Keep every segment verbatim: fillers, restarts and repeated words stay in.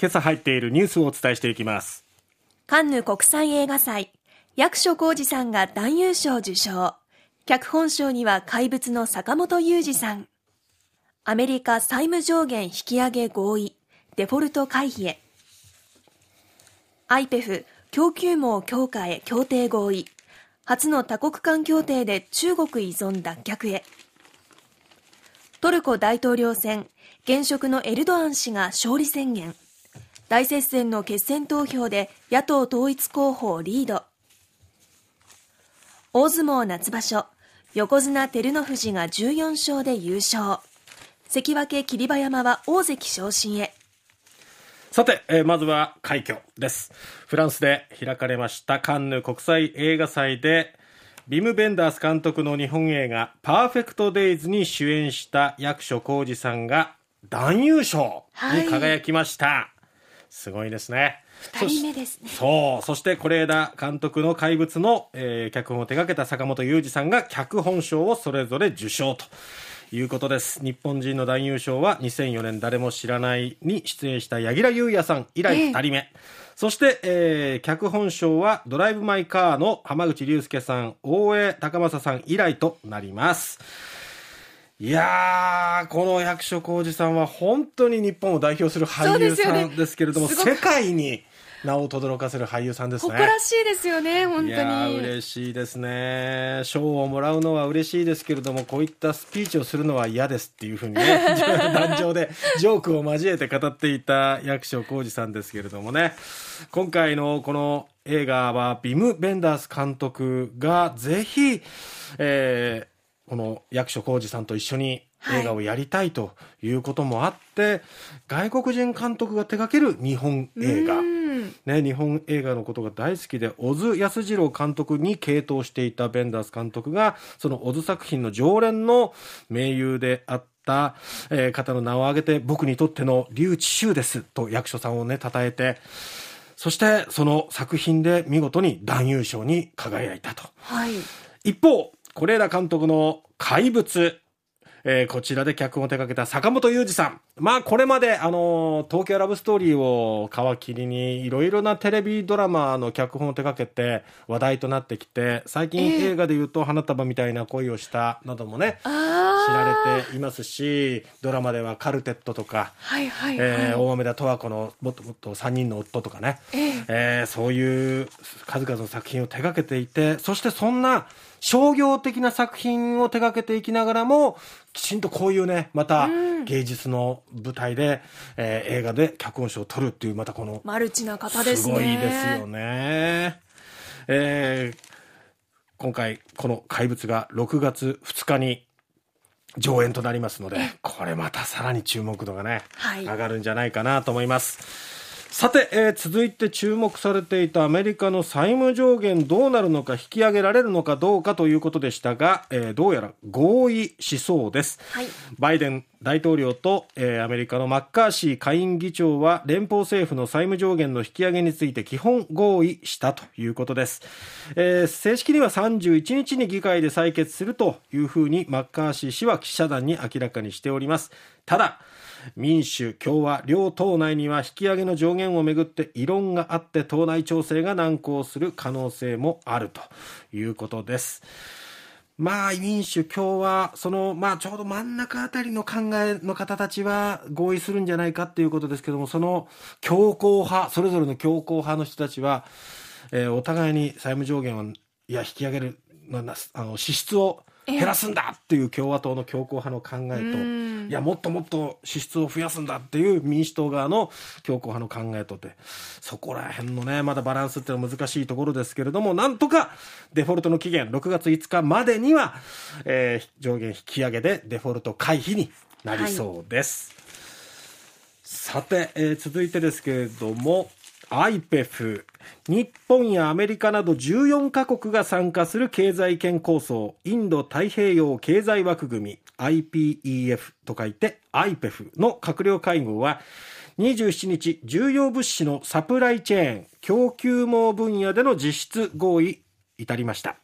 今朝入っているニュースをお伝えしていきます。カンヌ国際映画祭、役所広司さんが男優賞受賞。脚本賞には怪物の坂元裕二さん。アメリカ債務上限引き上げ合意、デフォルト回避へ。 アイペフ 供給網強化へ協定合意。初の多国間協定で中国依存脱却へ。トルコ大統領選、現職のエルドアン氏が勝利宣言。大接戦の決選投票で野党統一候補をリード。大相撲夏場所、横綱照ノ富士がじゅうよんしょうで優勝。関脇霧馬山は大関昇進へ。さて、えー、まずは快挙です。フランスで開かれましたカンヌ国際映画祭で、ヴィム・ヴェンダース監督の日本映画パーフェクトデイズに主演した役所広司さんが男優賞に輝きました、はい。すごいですね。ふたりめですね。そう、そして是枝監督の怪物の、えー、脚本を手掛けた坂元裕二さんが脚本賞をそれぞれ受賞ということです。日本人の男優賞はにせんよねん誰も知らないに出演した柳楽優弥さん以来ふたりめ、ええ、そして、えー、脚本賞はドライブマイカーの濱口竜介さん、大江崇允さん以来となります。いやー、この役所広司さんは本当に日本を代表する俳優さんですけれども、ね、世界に名を轟かせる俳優さんですね。誇らしいですよね、本当に。いや嬉しいですね。賞をもらうのは嬉しいですけれども、こういったスピーチをするのは嫌ですっていうふうにね壇上でジョークを交えて語っていた役所広司さんですけれどもね、今回のこの映画はヴィム・ヴェンダース監督がぜひ、えー、この役所広司さんと一緒に映画をやりたいということもあって、はい、外国人監督が手掛ける日本映画、ね、日本映画のことが大好きで小津安二郎監督に傾倒していたヴェンダース監督が、その小津作品の常連の名優であった、えー、方の名を挙げて、僕にとっての劉智秀ですと役所さんをね称えて、そしてその作品で見事に男優賞に輝いたと、はい。一方是枝監督の怪物、えー、こちらで脚本を手掛けた坂元裕二さん、まあこれまであの東京ラブストーリーを皮切りにいろいろなテレビドラマの脚本を手掛けて話題となってきて、最近映画でいうと花束みたいな恋をしたなどもね、えー、知られていますし、ドラマではカルテットとか、はいはいはい、えー、大豆田十和子のもっともっとさんにんの夫とかね、えーえー、そういう数々の作品を手掛けていて、そしてそんな商業的な作品を手掛けていきながらも、きちんとこういうね、また芸術の舞台で、えー、映画で脚本賞を取るっていう、またこのマルチな方ですね。すごいですよね。えー、今回この怪物がろくがつふつかに上演となりますので、これまたさらに注目度がね、はい、上がるんじゃないかなと思います。さて、えー、続いて注目されていたアメリカの債務上限どうなるのか、引き上げられるのかどうかということでしたが、えー、どうやら合意しそうです、はい。バイデン大統領と、えー、アメリカのマッカーシー下院議長は連邦政府の債務上限の引き上げについて基本合意したということです、えー、正式にはさんじゅういちにちに議会で採決するというふうにマッカーシー氏は記者団に明らかにしております。ただ民主共和両党内には引き上げの上限をめぐって異論があって、党内調整が難航する可能性もあるということです。まあ民主共和その、まあ、ちょうど真ん中あたりの考えの方たちは合意するんじゃないかということですけども、その強硬派、それぞれの強硬派の人たちは、えー、お互いに債務上限を、いや引き上げるあの支出を減らすんだっていう共和党の強硬派の考えと、いやもっともっと支出を増やすんだっていう民主党側の強硬派の考えとで、そこら辺のねまだバランスってのは難しいところですけれども、なんとかデフォルトの期限ろくがついつかまでには、えー、上限引き上げでデフォルト回避になりそうです、はい。さて、えー、続いてですけれども、アイペフ 日本やアメリカなどじゅうよんかこくが参加する経済圏構想インド太平洋経済枠組み アイピーイーエフ と書いて アイペフ の閣僚会合はにじゅうしちにち、重要物資のサプライチェーン供給網分野での実質合意至りました。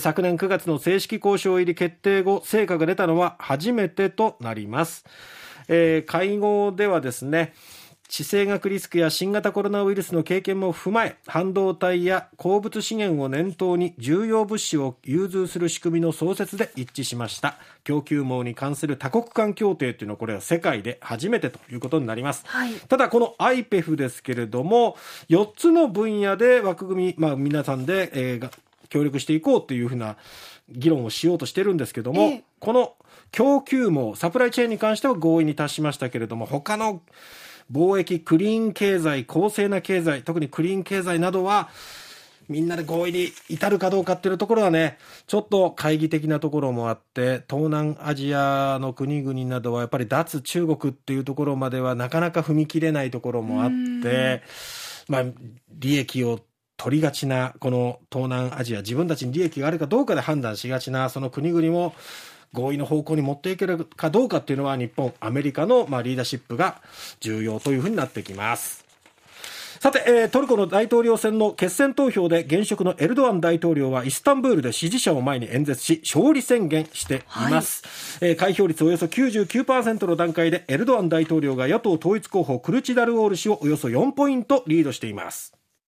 昨年くがつの正式交渉入り決定後、成果が出たのは初めてとなります、えー、会合ではですね、地政学リスクや新型コロナウイルスの経験も踏まえ、半導体や鉱物資源を念頭に重要物資を融通する仕組みの創設で一致しました。供給網に関する多国間協定というのはこれは世界で初めてということになります、はい、ただこの アイペフ ですけれどもよっつの分野で枠組み、まあ、皆さんで、えー、協力していこうというふうな議論をしようとしているんですけども、えー、この供給網サプライチェーンに関しては合意に達しましたけれども、他の貿易、クリーン経済、公正な経済、特にクリーン経済などはみんなで合意に至るかどうかっていうところはね、ちょっと懐疑的なところもあって、東南アジアの国々などはやっぱり脱中国っていうところまではなかなか踏み切れないところもあって、まあ利益を取りがちなこの東南アジア、自分たちに利益があるかどうかで判断しがちなその国々も合意の方向に持っていけるかどうかっていうのは日本、アメリカのまあリーダーシップが重要というふうになってきます。さて、えー、トルコの大統領選の決選投票で現職のエルドアン大統領はイスタンブールで支持者を前に演説し勝利宣言しています、はいえー、開票率およそ きゅうじゅうきゅうパーセント の段階でエルドアン大統領が野党統一候補クルチダルオール氏をおよそよんポイントリードしています。